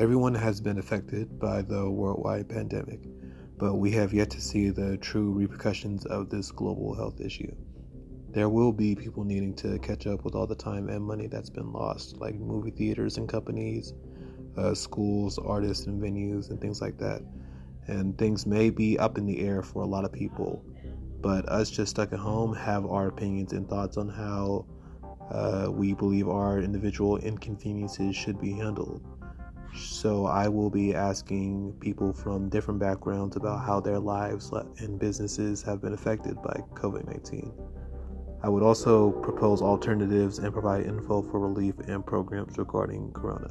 Everyone has been affected by the worldwide pandemic, but we have yet to see the true repercussions of this global health issue. There will be people needing to catch up with all the time and money that's been lost, like movie theaters and companies, schools, artists and venues, and things like that. And things may be up in the air for a lot of people, but us just stuck at home have our opinions and thoughts on how we believe our individual inconveniences should be handled. So I will be asking people from different backgrounds about how their lives and businesses have been affected by COVID-19. I would also propose alternatives and provide info for relief and programs regarding Corona.